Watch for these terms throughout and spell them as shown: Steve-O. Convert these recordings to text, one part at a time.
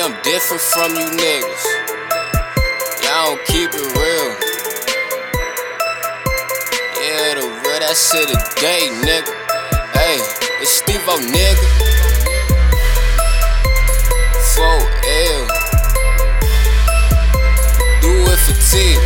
say I'm different from you niggas. Y'all don't keep it real. Yeah, the real that shit a day, nigga. Hey, it's Steve-O, nigga. 4L. Do it for T.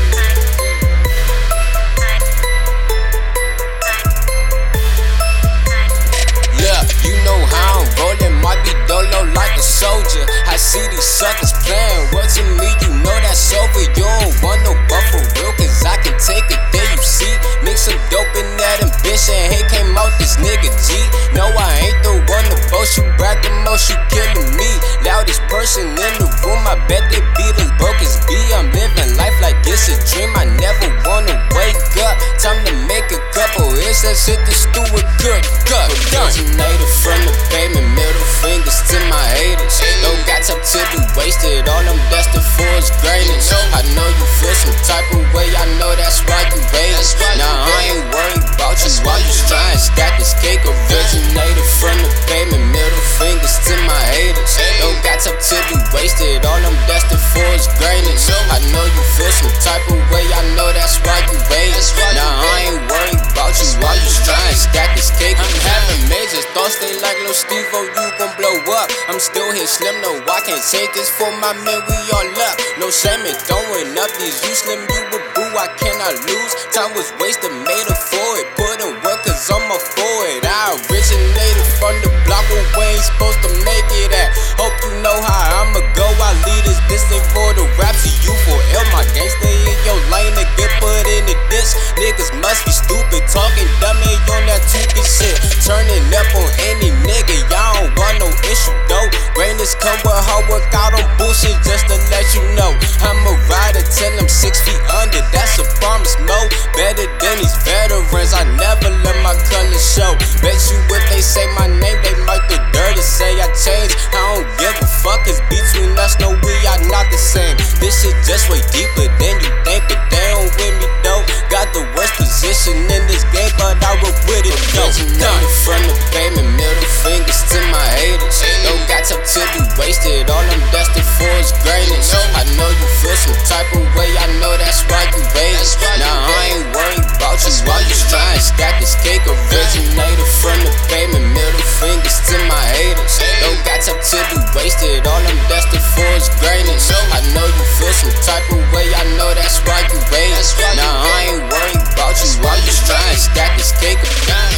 Look, you know how I'm rolling, might be dolo like a soldier. I see these suckers playing, well to me, you know that's over. You don't want no buffer real, cause I can take it there, you see. Mix some dope in that ambition, hate came out this nigga G. No, I ain't the one to boast, you brag the most, you killing me. Loudest person in the room, I bet they be the brokest B. I'm living life like it's a dream, I never wanna wake up. Time to make a couple hits, that shit to stew a good gut. Originated from the pavement, middle fingers to my haters. Don't got time to be wasted, all them destined for is greatness. I know you feel some type of way, I know that's why you waited. Now I ain't worried about you while you trying stack this cake. Originated from the pavement, middle fingers to my haters. Don't got time to be wasted, all them destined for is greatness. I know you feel some type of way, I know that's why you waited. Now I ain't worried about you while you trying stack this cake. I'm having major thoughts, they like no Steve-O, you gon' blow up. I'm still here slim, no I can't take this for my men, we all up. No shame in throwing up these, you slim, you a boo, I cannot lose. Time was wasted, made up for it, put in work cause I'm a forward. I originated from the block where we ain't supposed to make it at. Hope you know how I'ma go, I lead this, this ain't for the rap, see you for L. My gang stay in your lane and get put in the ditch. Niggas must be stupid, talking dumb, they on that toothy shit. Turning up on any nigga, y'all don't want no issue though. Greatness come with hard work, I don't bullshit just to let you know. I'm a rider till I'm 6 feet under, that's a promise, Mo. Better than these veterans, I never let my color show. Bet you if they say my name, they might get dirty, say I changed. I don't give a fuck, it's between us, no we are not the same. This shit just way deeper than you think, but they don't with me though. Got the worst position in this game, but I was with it though. Originated from the pavement, middle fingers to my haters. Don't got time to be wasted, all I'm destined for is greatness. I know you feel some type of way, I know that's why you waited. Now I ain't worried about you while you trying stack this cake. Originated from the pavement, middle fingers to my haters. Don't got time to be wasted, all I'm destined for is greatness. I know you feel some type of way, I know that's why you waited. Now I ain't worried about you while you trying stack this cake.